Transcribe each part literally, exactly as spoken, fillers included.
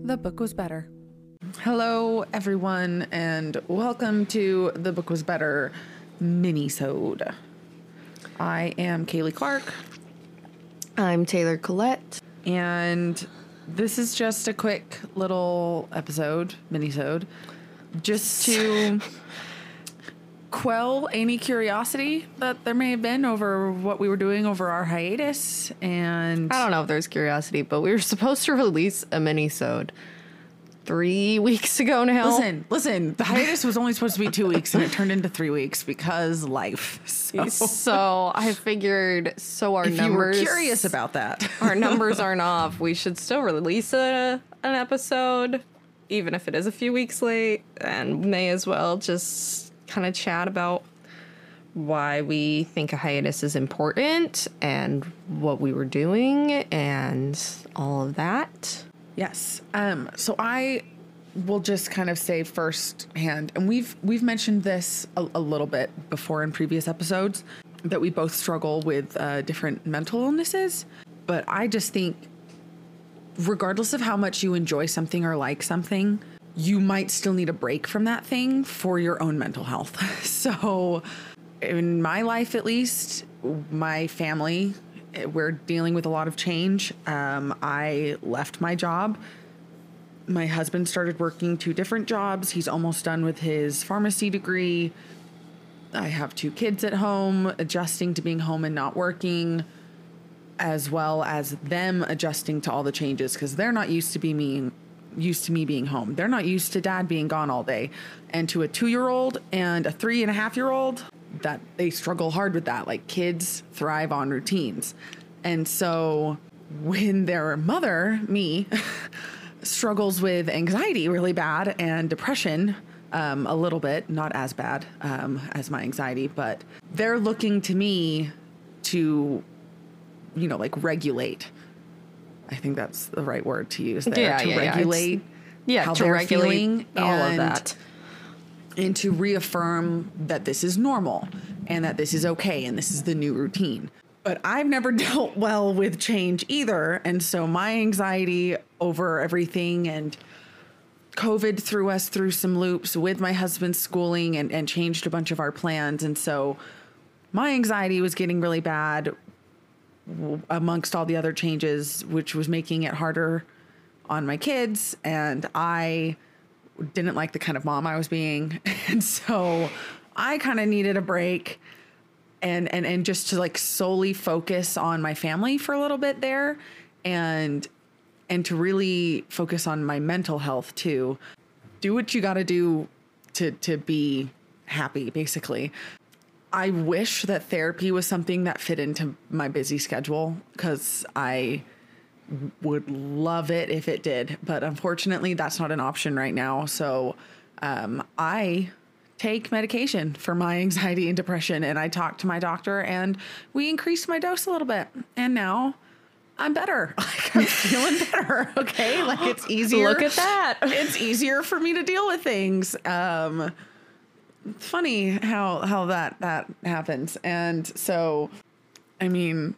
The Book Was Better. Hello, everyone, and welcome to The Book Was Better minisode. I am Kaylee Clark. I'm Taylor Collette. And this is just a quick little episode, minisode, just to quell any curiosity that there may have been over what we were doing over our hiatus. And I don't know if there's curiosity, but we were supposed to release a minisode three weeks ago now. Listen, listen, the hiatus was only supposed to be two weeks and it turned into three weeks because life. So, so I figured, so our if numbers. If you were curious about that. Our numbers aren't off. We should still release a, an episode, even if it is a few weeks late, and may as well just kind of chat about why we think a hiatus is important and what we were doing and all of that. Yes. Um, so I will just kind of say firsthand, and we've we've mentioned this a, a little bit before in previous episodes, that we both struggle with uh, different mental illnesses. But I just think regardless of how much you enjoy something or like something, you might still need a break from that thing for your own mental health. So in my life, at least, my family, we're dealing with a lot of change. Um, I left my job. My husband started working two different jobs. He's almost done with his pharmacy degree. I have two kids at home, adjusting to being home and not working, as well as them adjusting to all the changes because they're not used to be me, used to me being home. They're not used to dad being gone all day. And to a two-year-old and a three and a half-year-old, that they struggle hard with that. Like, kids thrive on routines. And so when their mother, me, struggles with anxiety really bad and depression, um, a little bit, not as bad um, as my anxiety, but they're looking to me to, you know, like regulate. I think that's the right word to use there. Yeah, to yeah, regulate yeah, how to they're regulate feeling. All of that. And to reaffirm that this is normal and that this is okay and this is the new routine. But I've never dealt well with change either. And so my anxiety over everything, and COVID threw us through some loops with my husband's schooling and, and changed a bunch of our plans. And so my anxiety was getting really bad amongst all the other changes, which was making it harder on my kids. And I didn't like the kind of mom I was being. And so I kind of needed a break and, and, and just to like solely focus on my family for a little bit there and, and to really focus on my mental health too. Do what you got to do to, to be happy, basically. I wish that therapy was something that fit into my busy schedule, because I would love it if it did, but unfortunately that's not an option right now. So um, I take medication for my anxiety and depression, and I talked to my doctor and we increased my dose a little bit, and now I'm better. Like, I'm feeling better. Okay. Like, it's easier. Look at that. It's easier for me to deal with things. Um, it's funny how, how that, that happens. And so, I mean,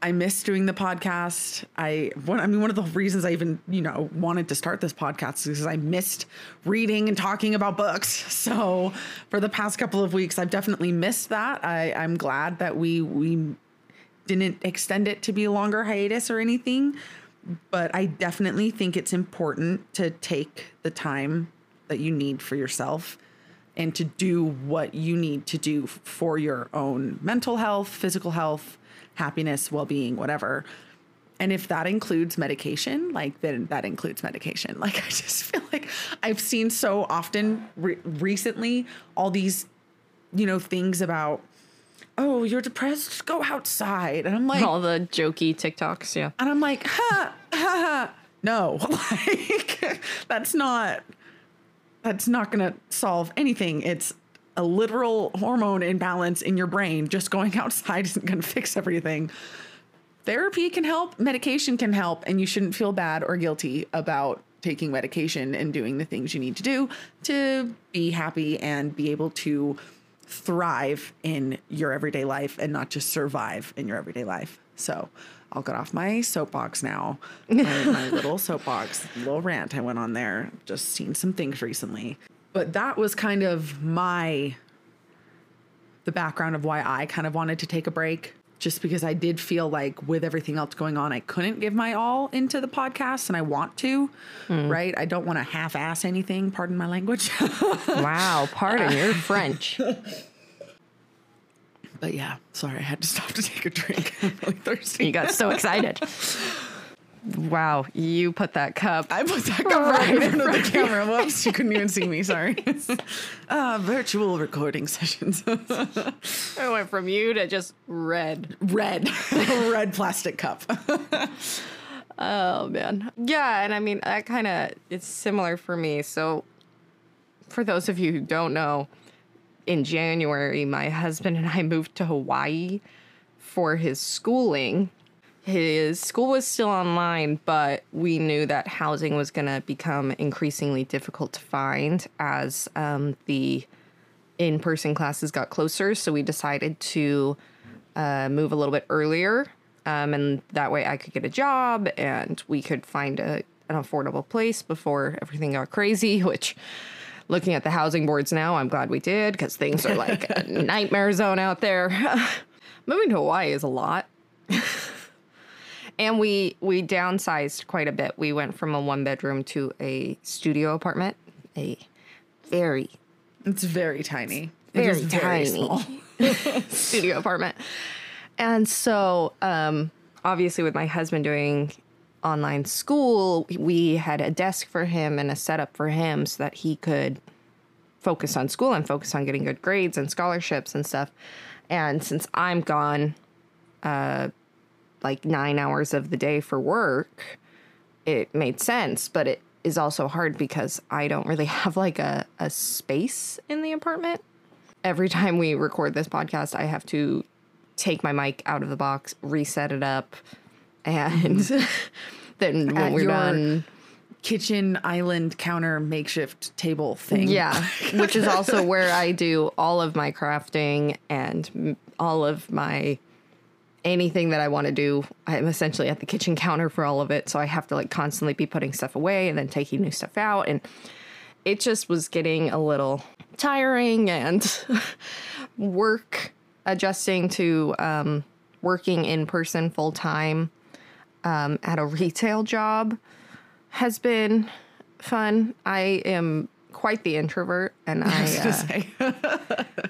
I miss doing the podcast. I, one, I mean, one of the reasons I even, you know, wanted to start this podcast is because I missed reading and talking about books. So for the past couple of weeks, I've definitely missed that. I, I'm glad that we, we didn't extend it to be a longer hiatus or anything, but I definitely think it's important to take the time that you need for yourself and to do what you need to do for your own mental health, physical health, happiness, well-being, whatever. And if that includes medication, like then that includes medication. Like, I just feel like I've seen so often re- recently all these, you know, things about, oh, you're depressed, go outside. And I'm like, all the jokey TikToks. Yeah. And I'm like, ha, ha, ha. No, like that's not, that's not going to solve anything. It's a literal hormone imbalance in your brain. Just going outside isn't going to fix everything. Therapy can help, medication can help, and you shouldn't feel bad or guilty about taking medication and doing the things you need to do to be happy and be able to thrive in your everyday life and not just survive in your everyday life. So I'll get off my soapbox now. My, my little soapbox, little rant I went on there. Just seen some things recently. But that was kind of my, the background of why I kind of wanted to take a break. Just because I did feel like with everything else going on, I couldn't give my all into the podcast, and I want to, mm. right? I don't want to half-ass anything. Pardon my language. Wow. Pardon your French. But yeah, sorry. I had to stop to take a drink. I'm really thirsty. You got so excited. Wow. You put that cup. I put that cup oh, right, right in front of the camera. Whoops. You couldn't even see me. Sorry. Uh, virtual recording sessions. I went from you to just red. Red. Red plastic cup. Oh, man. Yeah. And I mean, that kind of, it's similar for me. So for those of you who don't know, in January, my husband and I moved to Hawaii for his schooling. His school was still online, but we knew that housing was going to become increasingly difficult to find as um, the in-person classes got closer. So we decided to uh, move a little bit earlier, um, and that way I could get a job and we could find a, an affordable place before everything got crazy, which... Looking at the housing boards now, I'm glad we did, because things are like a nightmare zone out there. Moving to Hawaii is a lot. And we we downsized quite a bit. We went from a one bedroom to a studio apartment. A very... It's very tiny. Very, it is very tiny. Small. Studio apartment. And so, um, obviously, with my husband doing... online school, we had a desk for him and a setup for him so that he could focus on school and focus on getting good grades and scholarships and stuff. And since I'm gone uh, like nine hours of the day for work, it made sense. But it is also hard because I don't really have like a, a space in the apartment. Every time we record this podcast, I have to take my mic out of the box, reset it up, and then when At we're your done, kitchen island counter makeshift table thing. Yeah, which is also where I do all of my crafting and all of my anything that I want to do. I'm essentially at the kitchen counter for all of it. So I have to like constantly be putting stuff away and then taking new stuff out. And it just was getting a little tiring and work adjusting to um, working in person full time. Um, at a retail job has been fun. I am quite the introvert, and I I, uh,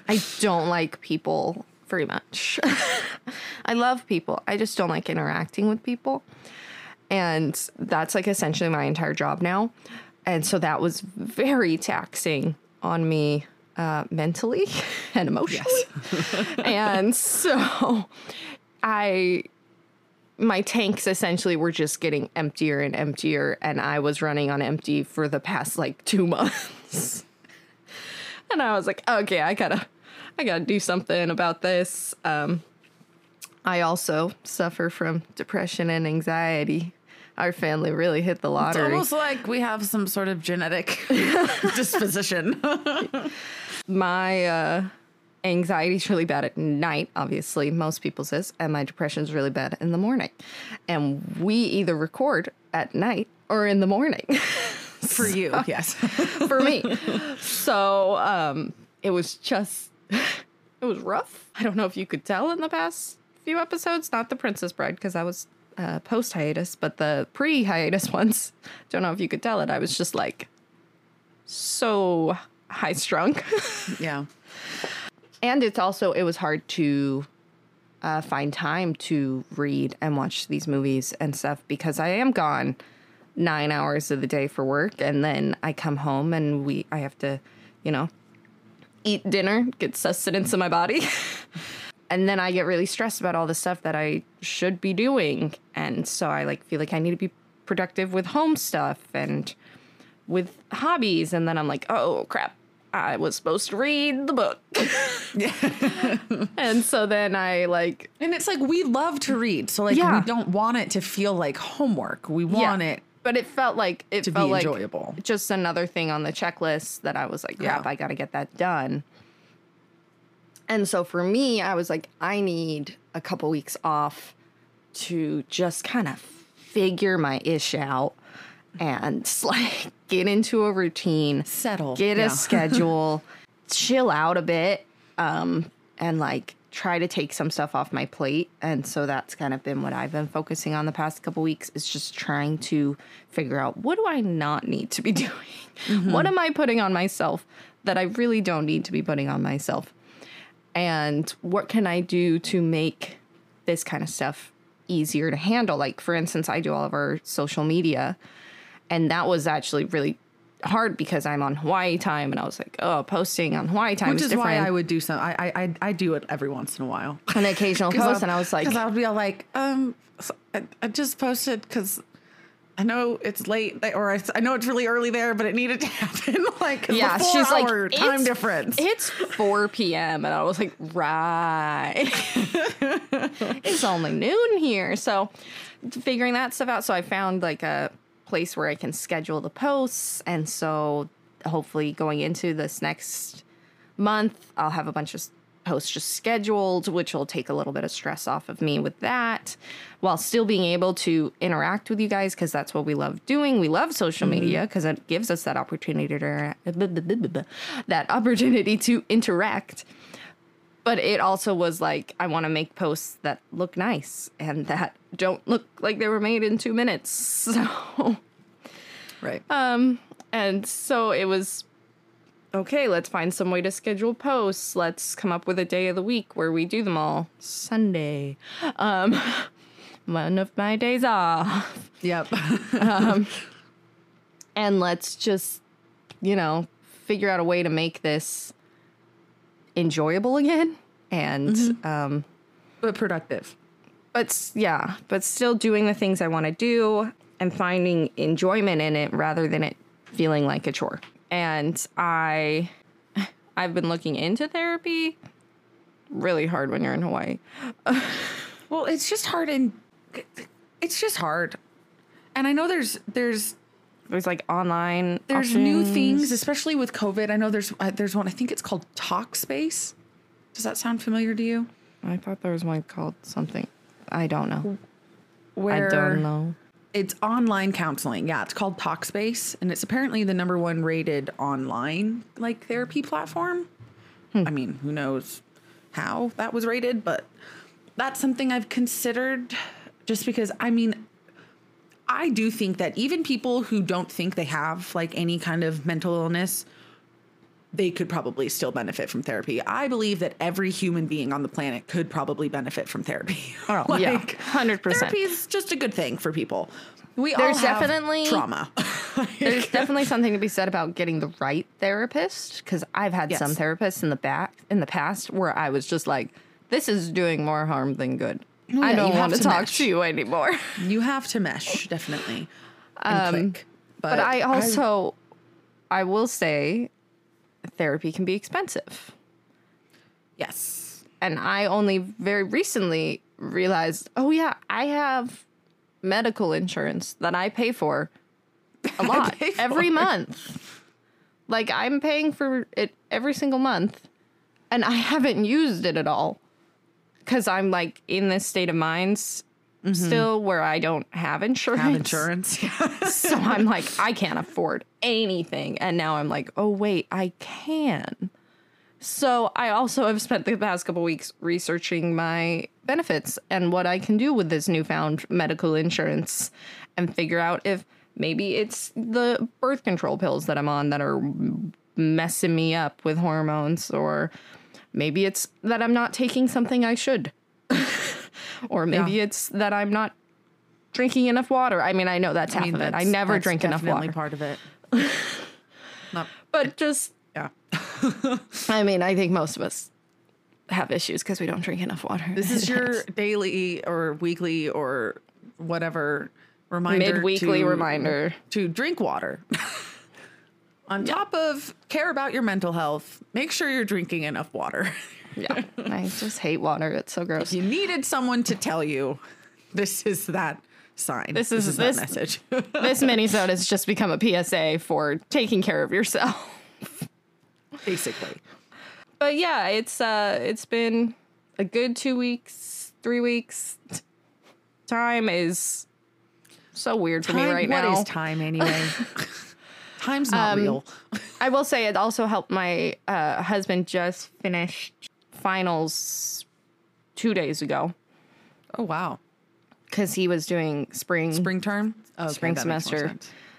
I don't like people very much. I love people. I just don't like interacting with people. And that's like essentially my entire job now. And so that was very taxing on me uh, mentally and emotionally. Yes. And so I... my tanks essentially were just getting emptier and emptier, and I was running on empty for the past like two months. And I was like, okay, I gotta, I gotta do something about this. Um, I also suffer from depression and anxiety. Our family really hit the lottery. It's almost like we have some sort of genetic disposition. My, uh, anxiety is really bad at night, obviously, most people's is, and my depression is really bad in the morning. And we either record at night or in the morning. For you, so, yes. For me. So um, it was just, it was rough. I don't know if you could tell in the past few episodes, not The Princess Bride, because I was uh, post-hiatus, but the pre-hiatus ones, don't know if you could tell it, I was just like so high-strung. Yeah. And it's also, it was hard to uh, find time to read and watch these movies and stuff because I am gone nine hours of the day for work. And then I come home and we, I have to, you know, eat dinner, get sustenance in my body. And then I get really stressed about all the stuff that I should be doing. And so I like feel like I need to be productive with home stuff and with hobbies. And then I'm like, oh, crap. I was supposed to read the book. And so then I like... And it's like, we love to read. So like, yeah. We don't want it to feel like homework. We want yeah. it But it felt like it to felt be like enjoyable. Just another thing on the checklist that I was like, crap, yeah. I got to get that done. And so for me, I was like, I need a couple weeks off to just kind of figure my ish out and like get into a routine, settle, get yeah. a schedule, chill out a bit, um, and like try to take some stuff off my plate. And so that's kind of been what I've been focusing on the past couple weeks, is just trying to figure out, what do I not need to be doing? Mm-hmm. What am I putting on myself that I really don't need to be putting on myself? And what can I do to make this kind of stuff easier to handle? Like, for instance, I do all of our social media, and that was actually really hard because I'm on Hawaii time, and I was like, oh, posting on Hawaii time Which is, is different. Why I would do some. I, I I do it every once in a while. An occasional post, I'll, and I was like, because I'll be all like, um, so I, I just posted because I know it's late, or I, I know it's really early there, but it needed to happen. Like, yeah, the she's hour like, time it's, difference. It's four p.m. and I was like, right, it's only noon here. So figuring that stuff out. So I found like a place where I can schedule the posts, and so hopefully going into this next month I'll have a bunch of posts just scheduled, which will take a little bit of stress off of me with that, while still being able to interact with you guys, because that's what we love doing. We love social mm-hmm. media because it gives us that opportunity to that opportunity to interact. But it also was like, I want to make posts that look nice and that don't look like they were made in two minutes. So, right. Um, and so it was, okay, let's find some way to schedule posts. Let's come up with a day of the week where we do them all. Sunday. Um, one of my days off. Yep. um, and let's just, you know, figure out a way to make this enjoyable again and mm-hmm. um but productive, but yeah but still doing the things I want to do and finding enjoyment in it rather than it feeling like a chore. And I I've been looking into therapy. Really hard when you're in Hawaii. Well, it's just hard, and it's just hard and I know there's there's There's like online. There's options. New things, especially with COVID. I know there's uh, there's one. I think it's called Talkspace. Does that sound familiar to you? I thought there was one called something. I don't know. Where I don't know. It's online counseling. Yeah, it's called Talkspace, and it's apparently the number one rated online like therapy platform. Hmm. I mean, who knows how that was rated, but that's something I've considered. Just because, I mean, I do think that even people who don't think they have like any kind of mental illness, they could probably still benefit from therapy. I believe that every human being on the planet could probably benefit from therapy. Oh, like, yeah, one hundred percent. Therapy is just a good thing for people. We there's all have definitely, trauma. like, there's definitely something to be said about getting the right therapist, because I've had yes. some therapists in the back in the past where I was just like, this is doing more harm than good. Yeah, I don't want to, to talk mesh. to you anymore. You have to mesh, definitely. And um, click. But, but I also, I, I will say, therapy can be expensive. Yes. And I only very recently realized, oh, yeah, I have medical insurance that I pay for a lot for every it. month. Like, I'm paying for it every single month, and I haven't used it at all. Because I'm like in this state of mind mm-hmm. still where I don't have insurance. Have insurance. Yeah. So I'm like, I can't afford anything. And now I'm like, oh, wait, I can. So I also have spent the past couple weeks researching my benefits and what I can do with this newfound medical insurance, and figure out if maybe it's the birth control pills that I'm on that are messing me up with hormones, or maybe it's that I'm not taking something I should. Or maybe yeah. it's that I'm not drinking enough water. I mean, I know that's I half mean, of that's, it. I never that's drink enough water. Definitely part of it. not, but just, yeah. I mean, I think most of us have issues because we don't drink enough water. This is your daily or weekly or whatever reminder. Mid-weekly to, reminder. To drink water. On top yeah. of care about your mental health, make sure you're drinking enough water. Yeah, I just hate water. It's so gross. If you needed someone to tell you, this is that sign. This is, this is this message. This minisode has just become a P S A for taking care of yourself, basically. But yeah, it's uh, it's been a good two weeks, three weeks. Time is so weird for time, me right what now. What is time anyway? Time's not um, real. I will say it also helped. My uh, husband just finished finals two days ago. Oh wow! Because he was doing spring spring term, oh, okay, spring semester.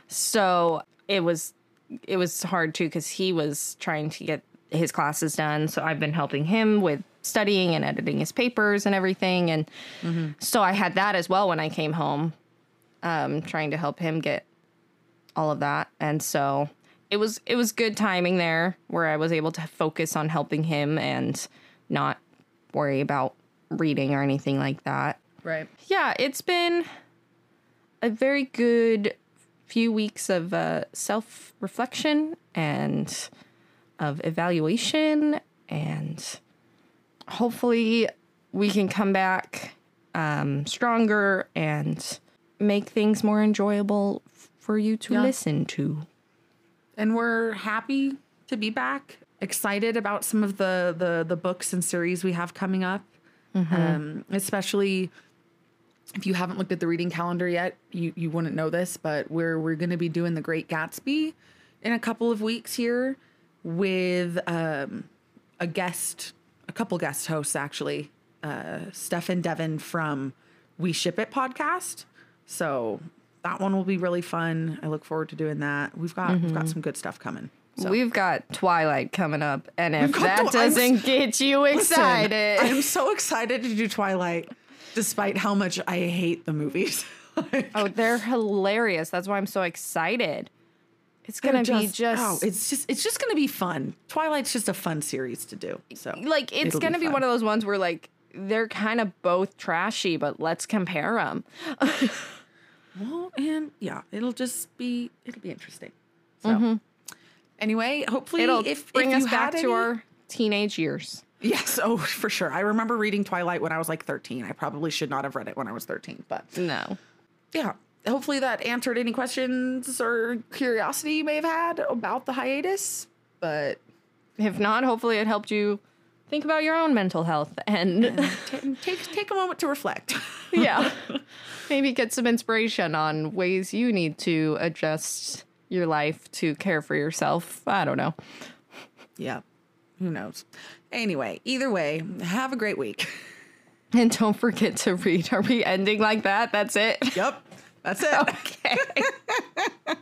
So it was it was hard too because he was trying to get his classes done. So I've been helping him with studying and editing his papers and everything. And mm-hmm. so I had that as well when I came home, um, trying to help him get all of that. And so it was it was good timing there where I was able to focus on helping him and not worry about reading or anything like that. Right. Yeah, it's been a very good few weeks of uh, self-reflection and of evaluation, and hopefully we can come back um, stronger and make things more enjoyable for you to yeah. listen to. And we're happy to be back, excited about some of the, the, the books and series we have coming up. Mm-hmm. Um, especially if you haven't looked at the reading calendar yet, you, you wouldn't know this, but we're, we're going to be doing The Great Gatsby in a couple of weeks here with um, a guest, a couple guest hosts, actually, uh, Steph and Devin from We Ship It podcast. So that one will be really fun. I look forward to doing that. We've got mm-hmm. we've got some good stuff coming. So. We've got Twilight coming up, and if that tw- doesn't I'm, get you excited. Listen, I'm so excited to do Twilight, despite how much I hate the movies. Like, oh, they're hilarious. That's why I'm so excited. It's going to be just... Oh, it's just it's just going to be fun. Twilight's just a fun series to do. So like, it's going to be, be one of those ones where, like, they're kind of both trashy, but let's compare them. Well, and yeah, it'll just be... It'll be interesting. So... Mm-hmm. Anyway, hopefully it'll if, bring if us back any... to our teenage years. Yes. Oh, for sure. I remember reading Twilight when I was like thirteen. I probably should not have read it when I was thirteen, but no. Yeah. Hopefully that answered any questions or curiosity you may have had about the hiatus. But if not, hopefully it helped you think about your own mental health and, and t- take, take a moment to reflect. Yeah. Maybe get some inspiration on ways you need to adjust your life to care for yourself. I don't know. Yeah. Who knows? Anyway, either way, have a great week. And don't forget to read. Are we ending like that? That's it? Yep. That's it. Okay.